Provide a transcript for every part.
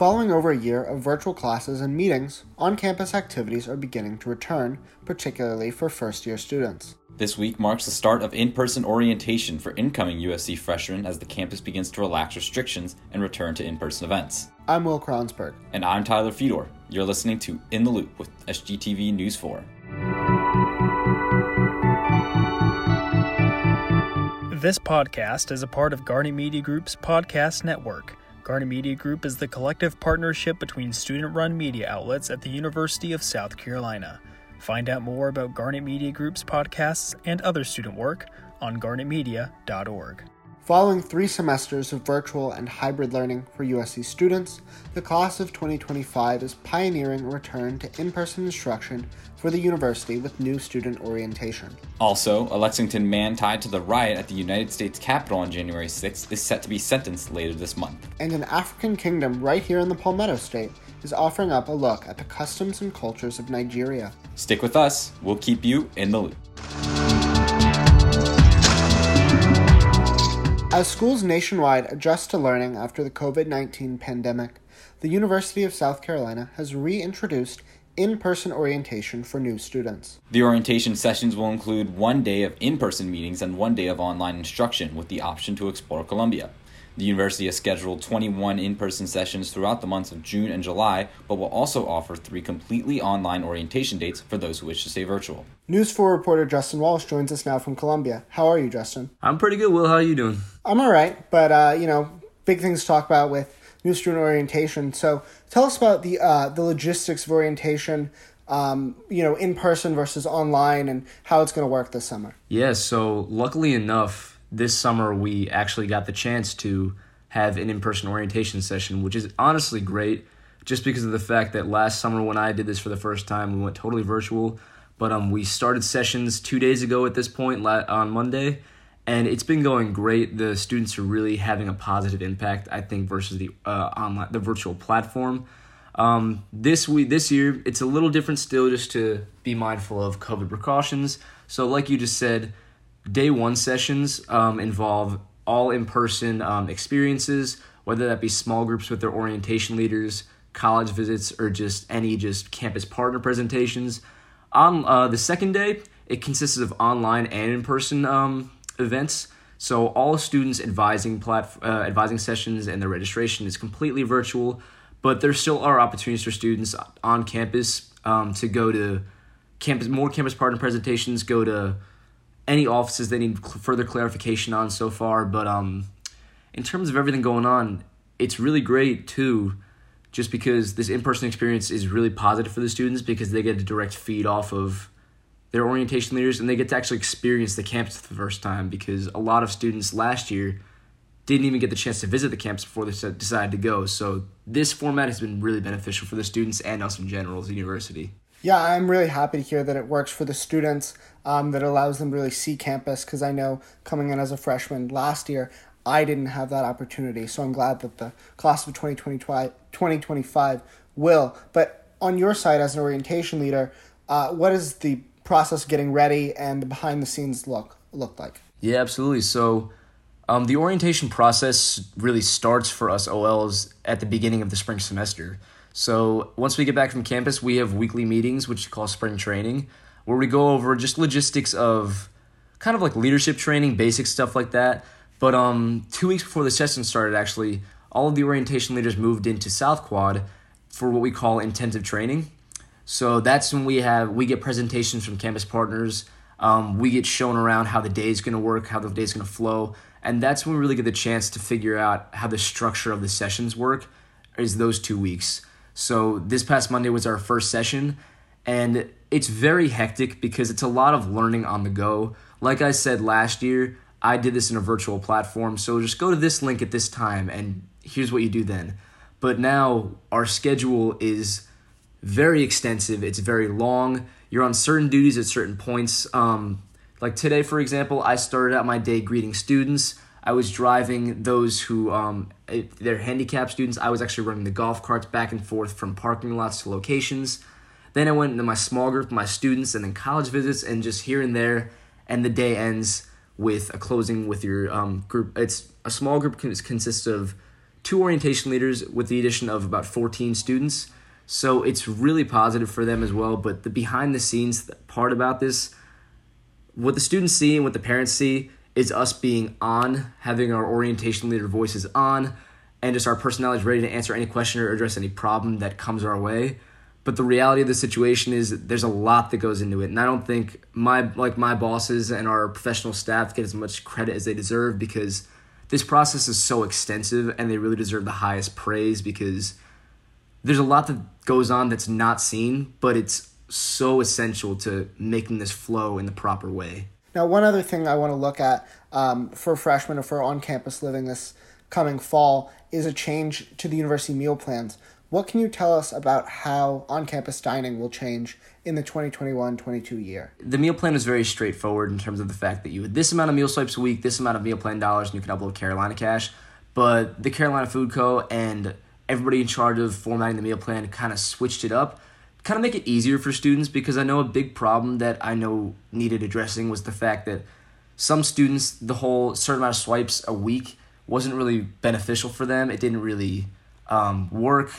Following over a year of virtual classes and meetings, on-campus activities are beginning to return, particularly for first-year students. This week marks the start of in-person orientation for incoming USC freshmen as the campus begins to relax restrictions and return to in-person events. I'm Will Kronsberg. And I'm Tyler Fedor. You're listening to In the Loop with SGTV News 4. This podcast is a part of Garnet Media Group's podcast network. Garnet Media Group is the collective partnership between student-run media outlets at the University of South Carolina. Find out more about Garnet Media Group's podcasts and other student work on garnetmedia.org. Following 3 semesters of virtual and hybrid learning for USC students, the class of 2025 is pioneering a return to in-person instruction for the university with new student orientation. Also, a Lexington man tied to the riot at the United States Capitol on January 6th is set to be sentenced later this month. And an African kingdom right here in the Palmetto State is offering up a look at the customs and cultures of Nigeria. Stick with us. We'll keep you in the loop. As schools nationwide adjust to learning after the COVID-19 pandemic, the University of South Carolina has reintroduced in-person orientation for new students. The orientation sessions will include 1 day of in-person meetings and 1 day of online instruction with the option to explore Columbia. The university has scheduled 21 in-person sessions throughout the months of June and July, but will also offer 3 completely online orientation dates for those who wish to stay virtual. News 4 reporter Justin Walsh joins us now from Columbia. How are you, Justin? I'm pretty good, Will. How are you doing? I'm all right, but, big things to talk about with new student orientation. So tell us about the logistics of orientation, in-person versus online, and how it's going to work this summer. Yeah, so luckily enough, this summer we actually got the chance to have an in-person orientation session, which is honestly great just because of the fact that last summer when I did this for the first time, we went totally virtual. But we started sessions 2 days ago at this point on Monday, and it's been going great. The students are really having a positive impact, I think, versus the virtual platform. This year, it's a little different still just to be mindful of COVID precautions. So like you just said, day one sessions involve all in-person experiences, whether that be small groups with their orientation leaders, college visits, or just campus partner presentations. On the second day, it consists of online and in-person events. So all students advising sessions and their registration is completely virtual, but there still are opportunities for students on campus to go to campus partner presentations, go to any offices they need further clarification on so far. But in terms of everything going on, it's really great too, just because this in-person experience is really positive for the students because they get a direct feed off of their orientation leaders and they get to actually experience the campus for the first time, because a lot of students last year didn't even get the chance to visit the campus before they decided to go. So this format has been really beneficial for the students and us in general as a university. Yeah, I'm really happy to hear that it works for the students, that allows them to really see campus, because I know coming in as a freshman last year, I didn't have that opportunity. So I'm glad that the class of 2025 will. But on your side as an orientation leader, what is the process getting ready and the behind the scenes look like? Yeah, absolutely. So the orientation process really starts for us OLs at the beginning of the spring semester. So once we get back from campus, we have weekly meetings, which we call spring training, where we go over just logistics of kind of like leadership training, basic stuff like that. But 2 weeks before the session started, actually, all of the orientation leaders moved into South Quad for what we call intensive training. So that's when we get presentations from campus partners. We get shown around how the day's going to work, how the day's going to flow. And that's when we really get the chance to figure out how the structure of the sessions work, is those 2 weeks. So this past Monday was our first session, and it's very hectic because it's a lot of learning on the go. Like I said last year, I did this in a virtual platform, so just go to this link at this time, and here's what you do then. But now our schedule is very extensive. It's very long. You're on certain duties at certain points. Like today, for example, I started out my day greeting students. I was driving those who, they're handicapped students. I was actually running the golf carts back and forth from parking lots to locations. Then I went into my small group, my students, and then college visits, and just here and there, and the day ends with a closing with your group. It's a small group consists of two orientation leaders with the addition of about 14 students. So it's really positive for them as well. But the behind the scenes part about this, what the students see and what the parents see is us being on, having our orientation leader voices on, and just our personalities ready to answer any question or address any problem that comes our way. But the reality of the situation is there's a lot that goes into it. And I don't think my bosses and our professional staff get as much credit as they deserve, because this process is so extensive and they really deserve the highest praise, because there's a lot that goes on that's not seen, but it's so essential to making this flow in the proper way. Now, one other thing I want to look at for freshmen or for on-campus living this coming fall is a change to the university meal plans. What can you tell us about how on-campus dining will change in the 2021-22 year? The meal plan is very straightforward in terms of the fact that you had this amount of meal swipes a week, this amount of meal plan dollars, and you can upload Carolina Cash. But the Carolina Food Co. and everybody in charge of formatting the meal plan kind of switched it up, kind of make it easier for students, because I know a big problem that I know needed addressing was the fact that some students, the whole certain amount of swipes a week wasn't really beneficial for them. It didn't really work.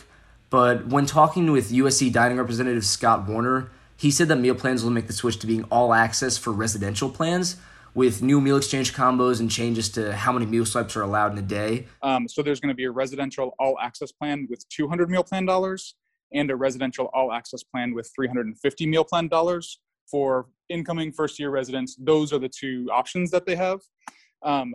But when talking with USC dining representative Scott Warner, he said that meal plans will make the switch to being all access for residential plans with new meal exchange combos and changes to how many meal swipes are allowed in a day. So there's going to be a residential all access plan with 200 meal plan dollars and a residential all access plan with 350 meal plan dollars for incoming first year residents. Those are the two options that they have.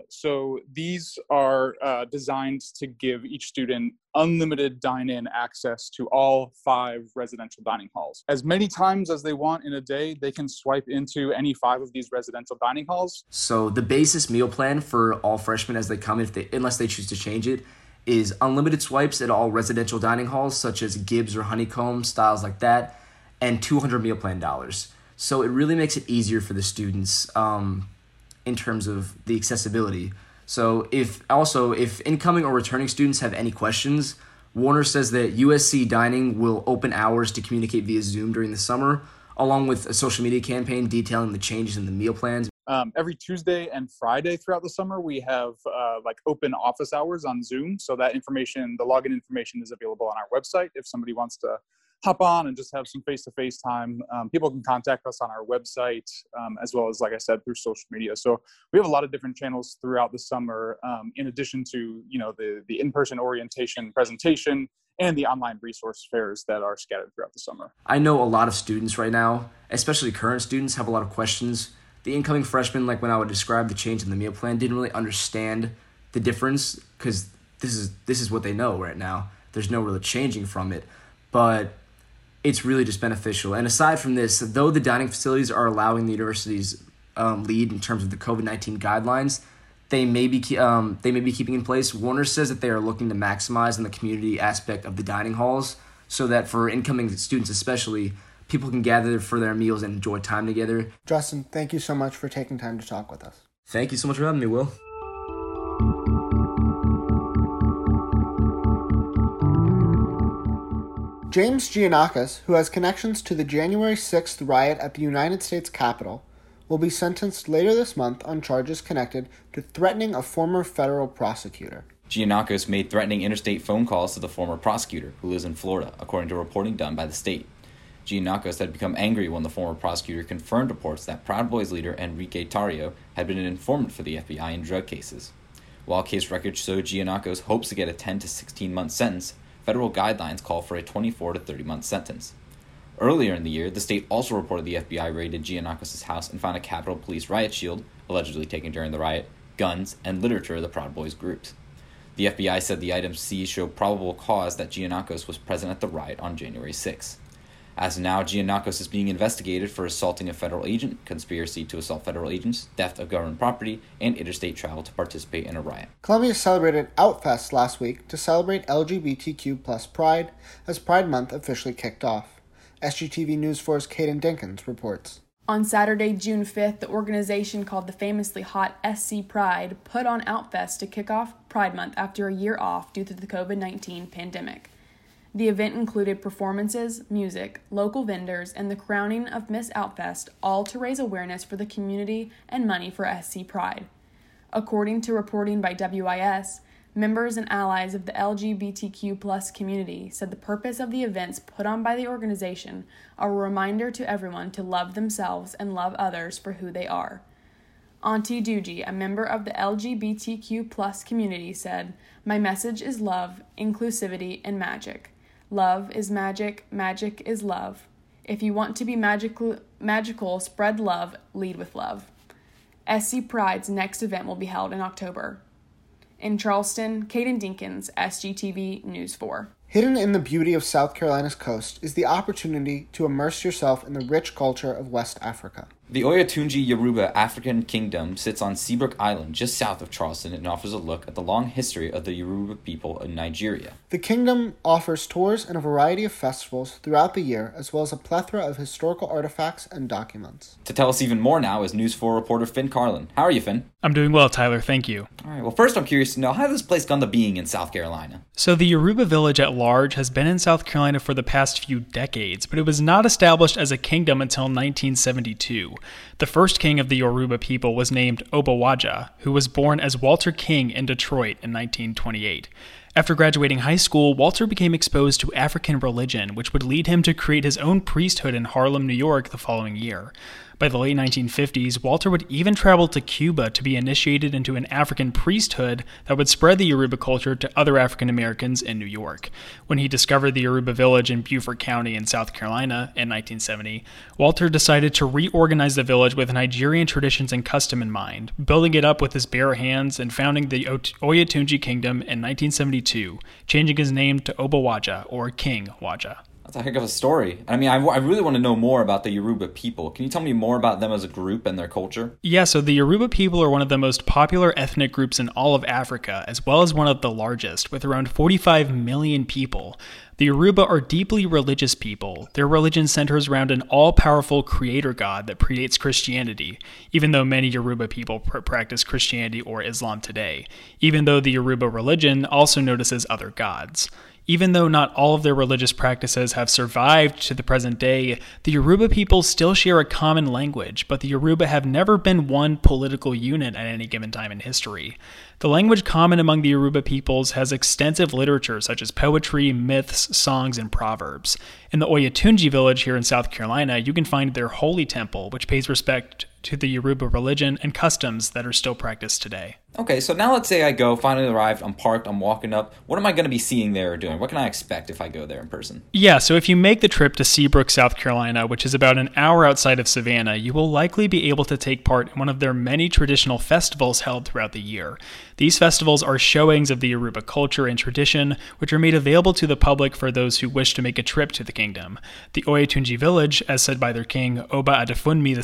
So these are designed to give each student unlimited dine-in access to all 5 residential dining halls. As many times as they want in a day, they can swipe into any 5 of these residential dining halls. So the basis meal plan for all freshmen as they come, unless they choose to change it, is unlimited swipes at all residential dining halls, such as Gibbs or Honeycomb, styles like that, and 200 meal plan dollars. So it really makes it easier for the students, in terms of the accessibility. So if incoming or returning students have any questions, Warner says that USC Dining will open hours to communicate via Zoom during the summer, along with a social media campaign detailing the changes in the meal plans. Every Tuesday and Friday throughout the summer, we have open office hours on Zoom. So that information, the login information, is available on our website. If somebody wants to hop on and just have some face-to-face time, people can contact us on our website, as well as, like I said, through social media. So we have a lot of different channels throughout the summer, in addition to, the in-person orientation presentation and the online resource fairs that are scattered throughout the summer. I know a lot of students right now, especially current students, have a lot of questions. The incoming freshmen, when I would describe the change in the meal plan, didn't really understand the difference, because this is what they know right now. There's no real changing from it. But it's really just beneficial. And aside from this, though the dining facilities are allowing the university's lead in terms of the COVID-19 guidelines, they may be keeping in place. Warner says that they are looking to maximize on the community aspect of the dining halls, so that for incoming students especially, people can gather for their meals and enjoy time together. Justin, thank you so much for taking time to talk with us. Thank you so much for having me, Will. James Giannakos, who has connections to the January 6th riot at the United States Capitol, will be sentenced later this month on charges connected to threatening a former federal prosecutor. Giannakos made threatening interstate phone calls to the former prosecutor, who lives in Florida, according to reporting done by the state. Giannakos had become angry when the former prosecutor confirmed reports that Proud Boys leader Enrique Tarrio had been an informant for the FBI in drug cases. While case records show Giannakos hopes to get a 10 to 16-month sentence, federal guidelines call for a 24 to 30-month sentence. Earlier in the year, the state also reported the FBI raided Giannakos' house and found a Capitol Police riot shield, allegedly taken during the riot, guns, and literature of the Proud Boys groups. The FBI said the items seized show probable cause that Giannakos was present at the riot on January 6. As of now, Giannakos is being investigated for assaulting a federal agent, conspiracy to assault federal agents, theft of government property, and interstate travel to participate in a riot. Columbia celebrated OutFest last week to celebrate LGBTQ+ pride as Pride Month officially kicked off. SGTV News 4's Kaden Dinkins reports. On Saturday, June 5th, the organization called the famously hot SC Pride put on OutFest to kick off Pride Month after a year off due to the COVID-19 pandemic. The event included performances, music, local vendors, and the crowning of Miss OutFest, all to raise awareness for the community and money for SC Pride. According to reporting by WIS, members and allies of the LGBTQ+ community said the purpose of the events put on by the organization are a reminder to everyone to love themselves and love others for who they are. Auntie Doogie, a member of the LGBTQ+ community, said, "My message is love, inclusivity, and magic. Love is magic, magic is love. If you want to be magical, spread love, lead with love." SC Pride's next event will be held in October. In Charleston, Caden Dinkins, SGTV News 4. Hidden in the beauty of South Carolina's coast is the opportunity to immerse yourself in the rich culture of West Africa. The Oyotunji Yoruba African Kingdom sits on Seabrook Island, just south of Charleston, and offers a look at the long history of the Yoruba people in Nigeria. The kingdom offers tours and a variety of festivals throughout the year, as well as a plethora of historical artifacts and documents. To tell us even more now is News 4 reporter Finn Carlin. How are you, Finn? I'm doing well, Tyler. Thank you. All right. Well, first I'm curious to know, how this place come to being in South Carolina? So the Yoruba village at large has been in South Carolina for the past few decades, but it was not established as a kingdom until 1972. The first king of the Yoruba people was named Oba, who was born as Walter King in Detroit in 1928. After graduating high school, Walter became exposed to African religion, which would lead him to create his own priesthood in Harlem, New York the following year. By the late 1950s, Walter would even travel to Cuba to be initiated into an African priesthood that would spread the Yoruba culture to other African Americans in New York. When he discovered the Yoruba village in Beaufort County in South Carolina in 1970, Walter decided to reorganize the village with Nigerian traditions and custom in mind, building it up with his bare hands and founding the Oyotunji Kingdom in 1972, changing his name to Obawaja, or King Waja. That's a heck of a story. I mean, I really want to know more about the Yoruba people. Can you tell me more about them as a group and their culture? Yeah, so the Yoruba people are one of the most popular ethnic groups in all of Africa, as well as one of the largest, with around 45 million people. The Yoruba are deeply religious people. Their religion centers around an all-powerful creator god that predates Christianity, even though many Yoruba people practice Christianity or Islam today, even though the Yoruba religion also notices other gods. Even though not all of their religious practices have survived to the present day, the Yoruba people still share a common language, but the Yoruba have never been one political unit at any given time in history. The language common among the Yoruba peoples has extensive literature such as poetry, myths, songs, and proverbs. In the Oyotunji village here in South Carolina, you can find their holy temple, which pays respect to the Yoruba religion and customs that are still practiced today. Okay, so now let's say I go, finally arrived, I'm parked, I'm walking up. What am I going to be seeing there or doing? What can I expect if I go there in person? Yeah, so if you make the trip to Seabrook, South Carolina, which is about an hour outside of Savannah, you will likely be able to take part in one of their many traditional festivals held throughout the year. These festivals are showings of the Yoruba culture and tradition, which are made available to the public for those who wish to make a trip to the kingdom. The Oyotunji village, as said by their king, Oba Adefunmi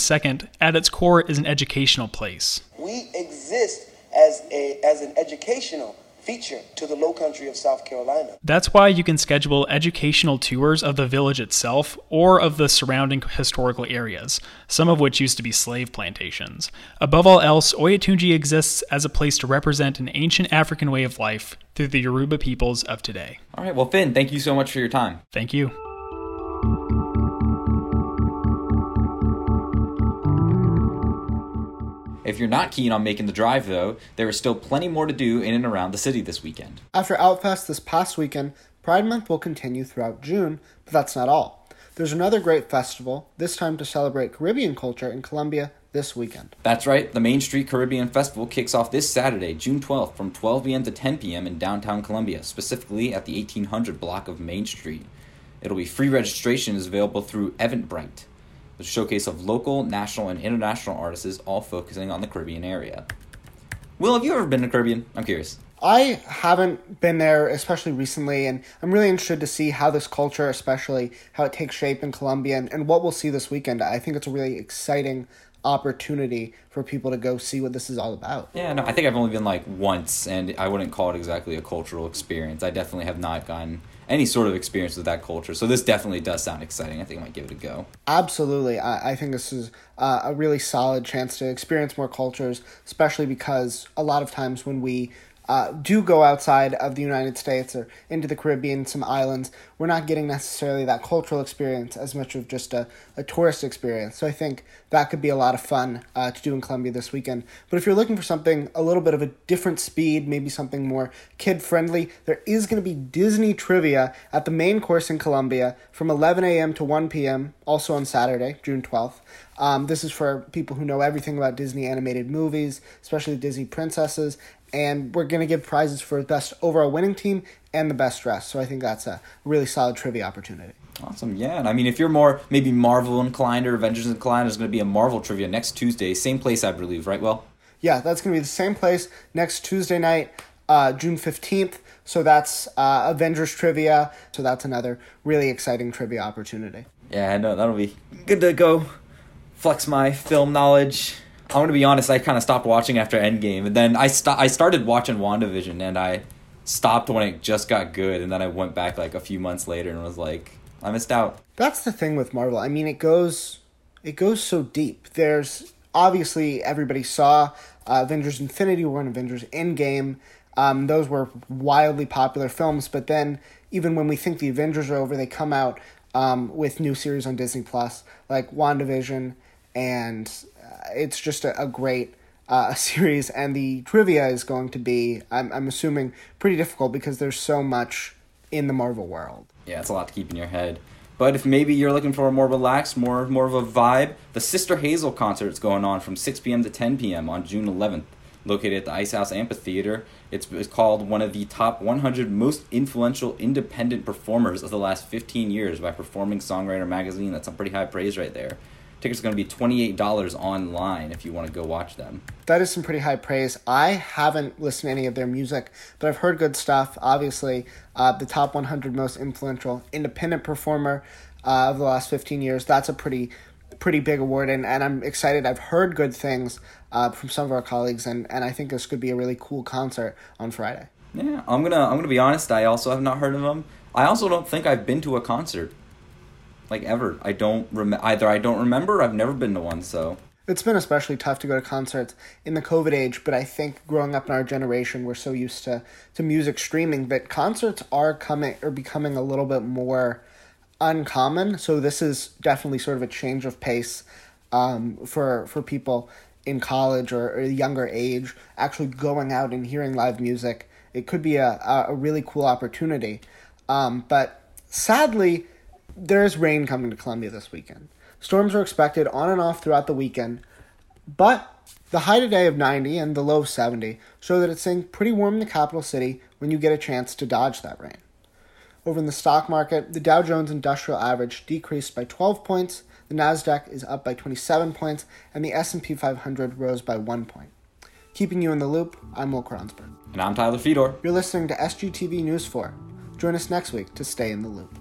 II, at its core is an educational place. We exist as an educational feature to the Low Country of South Carolina. That's why you can schedule educational tours of the village itself or of the surrounding historical areas, some of which used to be slave plantations. Above all else, Oyotunji exists as a place to represent an ancient African way of life through the Yoruba peoples of today. All right, well, Finn, thank you so much for your time. Thank you. If you're not keen on making the drive, though, there is still plenty more to do in and around the city this weekend. After OutFest this past weekend, Pride Month will continue throughout June, but that's not all. There's another great festival, this time to celebrate Caribbean culture in Colombia this weekend. That's right, the Main Street Caribbean Festival kicks off this Saturday, June 12th, from 12 p.m. to 10 p.m. in downtown Colombia, specifically at the 1800 block of Main Street. It'll be free registration is available through Eventbrite. A showcase of local, national, and international artists, all focusing on the Caribbean area. Will, have you ever been to the Caribbean? I'm curious. I haven't been there, especially recently, and I'm really interested to see how this culture, especially how it takes shape in Colombia, and what we'll see this weekend. I think it's a really exciting opportunity for people to go see what this is all about. Yeah, no, I think I've only been like once, and I wouldn't call it exactly a cultural experience. I definitely have not gotten any sort of experience with that culture. So this definitely does sound exciting. I think I might give it a go. Absolutely. I think this is a really solid chance to experience more cultures, especially because a lot of times when we do go outside of the United States or into the Caribbean, some islands, we're not getting necessarily that cultural experience as much of just a tourist experience. So I think that could be a lot of fun to do in Colombia this weekend. But if you're looking for something a little bit of a different speed, maybe something more kid-friendly, there is going to be Disney trivia at the main course in Colombia from 11 a.m. to 1 p.m., also on Saturday, June 12th. This is for people who know everything about Disney animated movies, especially the Disney princesses, and we're going to give prizes for best overall winning team and the best dress. So I think that's a really solid trivia opportunity. Awesome, yeah. And I mean, if you're more maybe Marvel inclined or Avengers inclined, there's going to be a Marvel trivia next Tuesday. Same place, I believe, right, Will? Yeah, that's going to be the same place next Tuesday night, June 15th. So that's Avengers trivia. So that's another really exciting trivia opportunity. Yeah, I know. That'll be good to go flex my film knowledge. I'm going to be honest, I kind of stopped watching after Endgame. And then I started watching WandaVision, and I stopped when it just got good. And then I went back like a few months later and was like, I missed out. That's the thing with Marvel. I mean, it goes so deep. There's obviously everybody saw Avengers Infinity War and Avengers Endgame. Those were wildly popular films. But then even when we think the Avengers are over, they come out with new series on Disney Plus, like WandaVision, and it's just a great series. And the trivia is going to be, I'm assuming, pretty difficult because there's so much in the Marvel world. Yeah, it's a lot to keep in your head. But if maybe you're looking for a more relaxed, more of a vibe, the Sister Hazel concert's going on from 6 p.m. to 10 p.m. on June 11th, located at the Ice House Amphitheater. It's called one of the top 100 most influential independent performers of the last 15 years by Performing Songwriter Magazine. That's some pretty high praise right there. Tickets are going to be $28 online if you want to go watch them. That is some pretty high praise. I haven't listened to any of their music, but I've heard good stuff. Obviously, the top 100 most influential independent performer of the last 15 years. That's a pretty big award, and I'm excited. I've heard good things from some of our colleagues, and I think this could be a really cool concert on Friday. Yeah, I'm gonna be honest. I also have not heard of them. I also don't think I've been to a concert. Like ever. I don't remember or I've never been to one, so. It's been especially tough to go to concerts in the COVID age, but I think growing up in our generation, we're so used to music streaming that concerts are becoming a little bit more uncommon. So this is definitely sort of a change of pace for people in college or younger age, actually going out and hearing live music. It could be a really cool opportunity. But sadly, there is rain coming to Colombia this weekend. Storms are expected on and off throughout the weekend, but the high today of 90 and the low of 70 show that it's staying pretty warm in the capital city when you get a chance to dodge that rain. Over in the stock market, the Dow Jones Industrial Average decreased by 12 points, the NASDAQ is up by 27 points, and the S&P 500 rose by 1 point. Keeping you in the loop, I'm Will Kronsberg. And I'm Tyler Fedor. You're listening to SGTV News 4. Join us next week to stay in the loop.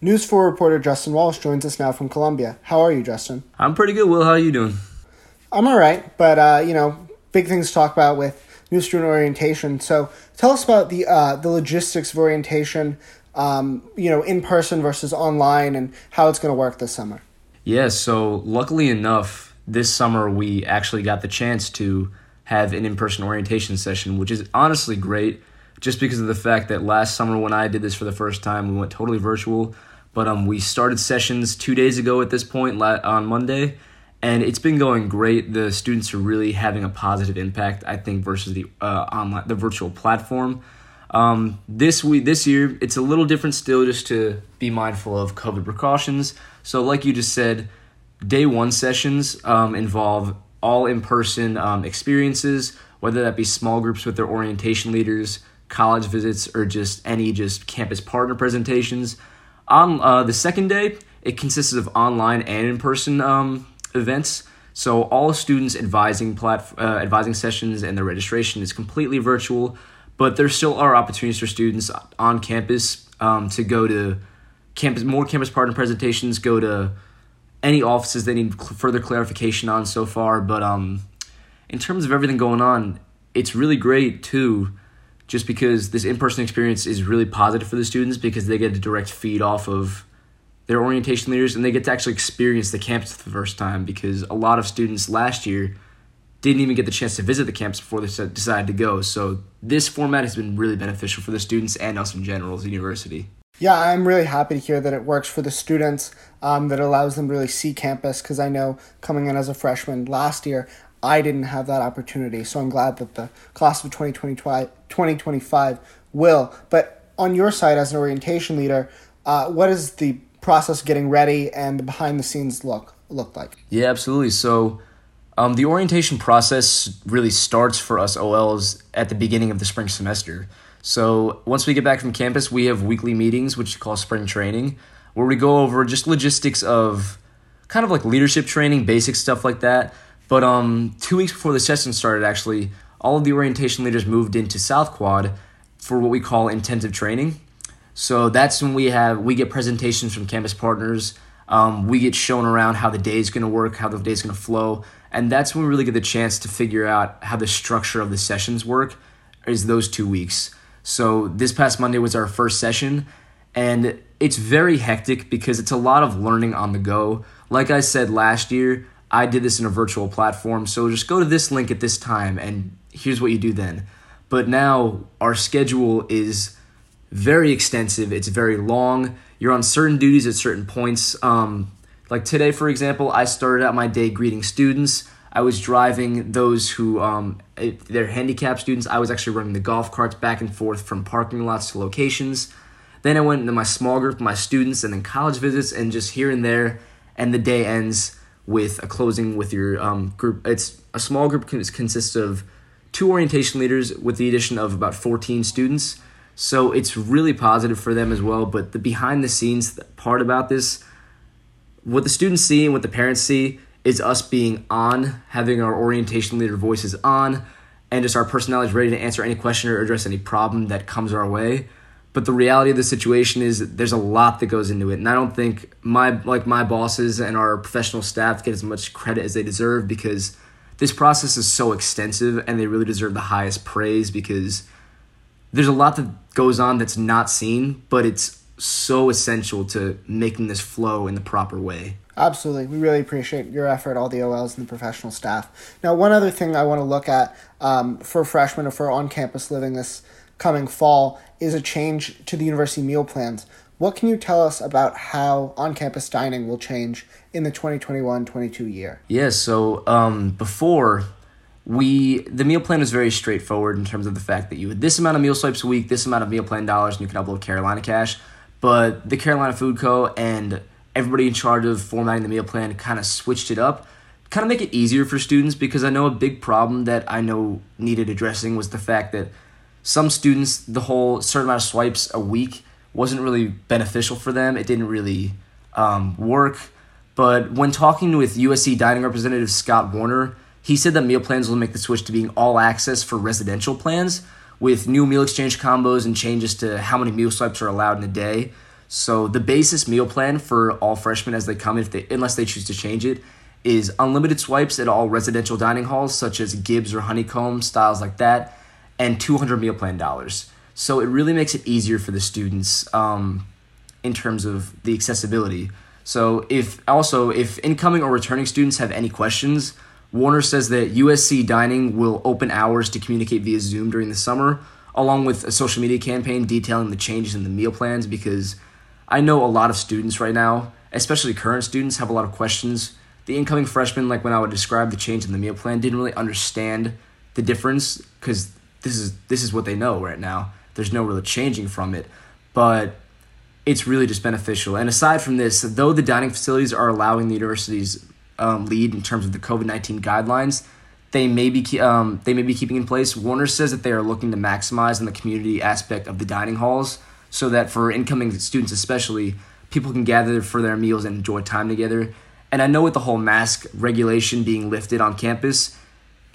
News 4 reporter Justin Walsh joins us now from Columbia. How are you, Justin? I'm pretty good, Will. How are you doing? I'm all right, but, big things to talk about with new student orientation. So tell us about the logistics of orientation, in person versus online and how it's going to work this summer. Yeah, so luckily enough, this summer we actually got the chance to have an in-person orientation session, which is honestly great just because of the fact that last summer when I did this for the first time, we went totally virtual. But we started sessions 2 days ago at this point on Monday, and it's been going great. The students are really having a positive impact, I think, versus the virtual platform. This year, it's a little different still just to be mindful of COVID precautions. So like you just said, day one sessions involve all in-person experiences, whether that be small groups with their orientation leaders, college visits, or just any campus partner presentations. On the second day, it consists of online and in-person events. So all students advising sessions and their registration is completely virtual. But there still are opportunities for students on campus to go to campus partner presentations, go to any offices they need further clarification on so far. But in terms of everything going on, it's really great too, just because this in-person experience is really positive for the students because they get a direct feed off of their orientation leaders and they get to actually experience the campus for the first time because a lot of students last year didn't even get the chance to visit the campus before they decided to go. So this format has been really beneficial for the students and us in general as a university. Yeah, I'm really happy to hear that it works for the students, that allows them to really see campus, because I know coming in as a freshman last year, I didn't have that opportunity. So I'm glad that the class of 2025 will. But on your side as an orientation leader, what is the process getting ready and the behind the scenes look like? Yeah, absolutely. So the orientation process really starts for us OLs at the beginning of the spring semester. So once we get back from campus, we have weekly meetings, which we call spring training, where we go over just logistics of kind of like leadership training, basic stuff like that. But 2 weeks before the session started, actually, all of the orientation leaders moved into South Quad for what we call intensive training. So that's when we get presentations from campus partners. We get shown around how the day is going to work, how the day is going to flow. And that's when we really get the chance to figure out how the structure of the sessions work is those 2 weeks. So this past Monday was our first session, and it's very hectic because it's a lot of learning on the go. Like I said last year, I did this in a virtual platform, so just go to this link at this time, and here's what you do then. But now our schedule is very extensive. It's very long. You're on certain duties at certain points. Like today, for example, I started out my day greeting students. I was driving those who, they're handicapped students. I was actually running the golf carts back and forth from parking lots to locations. Then I went into my small group, my students, and then college visits, and just here and there. And the day ends with a closing with your group. It's a small group consists of two orientation leaders with the addition of about 14 students. So it's really positive for them as well. But the behind the scenes part about this, what the students see and what the parents see is us being on, having our orientation leader voices on, and just our personalities ready to answer any question or address any problem that comes our way. But the reality of the situation is there's a lot that goes into it, and I don't think my bosses and our professional staff get as much credit as they deserve because this process is so extensive, and they really deserve the highest praise because there's a lot that goes on that's not seen, but it's so essential to making this flow in the proper way. Absolutely. We really appreciate your effort, all the OLs and the professional staff. Now, one other thing I want to look at for freshmen or for on-campus living this coming fall is a change to the university meal plans. What can you tell us about how on-campus dining will change in the 2021-22 year? Yeah, so before, the meal plan is very straightforward in terms of the fact that you had this amount of meal swipes a week, this amount of meal plan dollars, and you can upload Carolina Cash. But the Carolina Food Co. and everybody in charge of formatting the meal plan kind of switched it up, kind of make it easier for students, because I know a big problem that I know needed addressing was the fact that some students, the whole certain amount of swipes a week wasn't really beneficial for them. It didn't really work. But when talking with USC dining representative Scott Warner, he said that meal plans will make the switch to being all access for residential plans with new meal exchange combos and changes to how many meal swipes are allowed in a day. So the basis meal plan for all freshmen as they come, unless they choose to change it, is unlimited swipes at all residential dining halls such as Gibbs or Honeycomb, styles like that, and $200 meal plan dollars. So it really makes it easier for the students in terms of the accessibility. So if incoming or returning students have any questions, Warner says that USC Dining will open hours to communicate via Zoom during the summer, along with a social media campaign detailing the changes in the meal plans, because I know a lot of students right now, especially current students, have a lot of questions. The incoming freshmen, like when I would describe the change in the meal plan, didn't really understand the difference because this is what they know right now. There's no real changing from it, but it's really just beneficial. And aside from this, though the dining facilities are allowing the university's lead in terms of the COVID-19 guidelines they may be keeping in place, Warner says that they are looking to maximize on the community aspect of the dining halls so that for incoming students especially, people can gather for their meals and enjoy time together. And I know with the whole mask regulation being lifted on campus,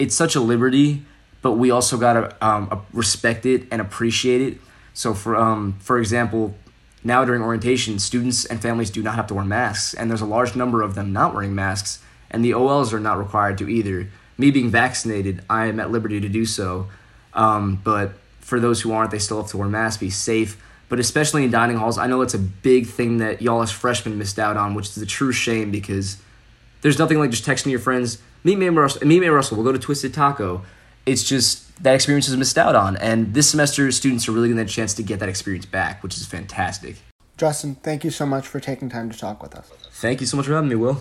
it's such a liberty, but we also got to respect it and appreciate it. So for example, now during orientation, students and families do not have to wear masks, and there's a large number of them not wearing masks, and the OLs are not required to either. Me being vaccinated, I am at liberty to do so, but for those who aren't, they still have to wear masks, be safe. But especially in dining halls, I know it's a big thing that y'all as freshmen missed out on, which is a true shame because there's nothing like just texting your friends, meet me and Russell, we'll go to Twisted Taco. It's just that experience is missed out on. And this semester, students are really getting a chance to get that experience back, which is fantastic. Justin, thank you so much for taking time to talk with us. Thank you so much for having me, Will.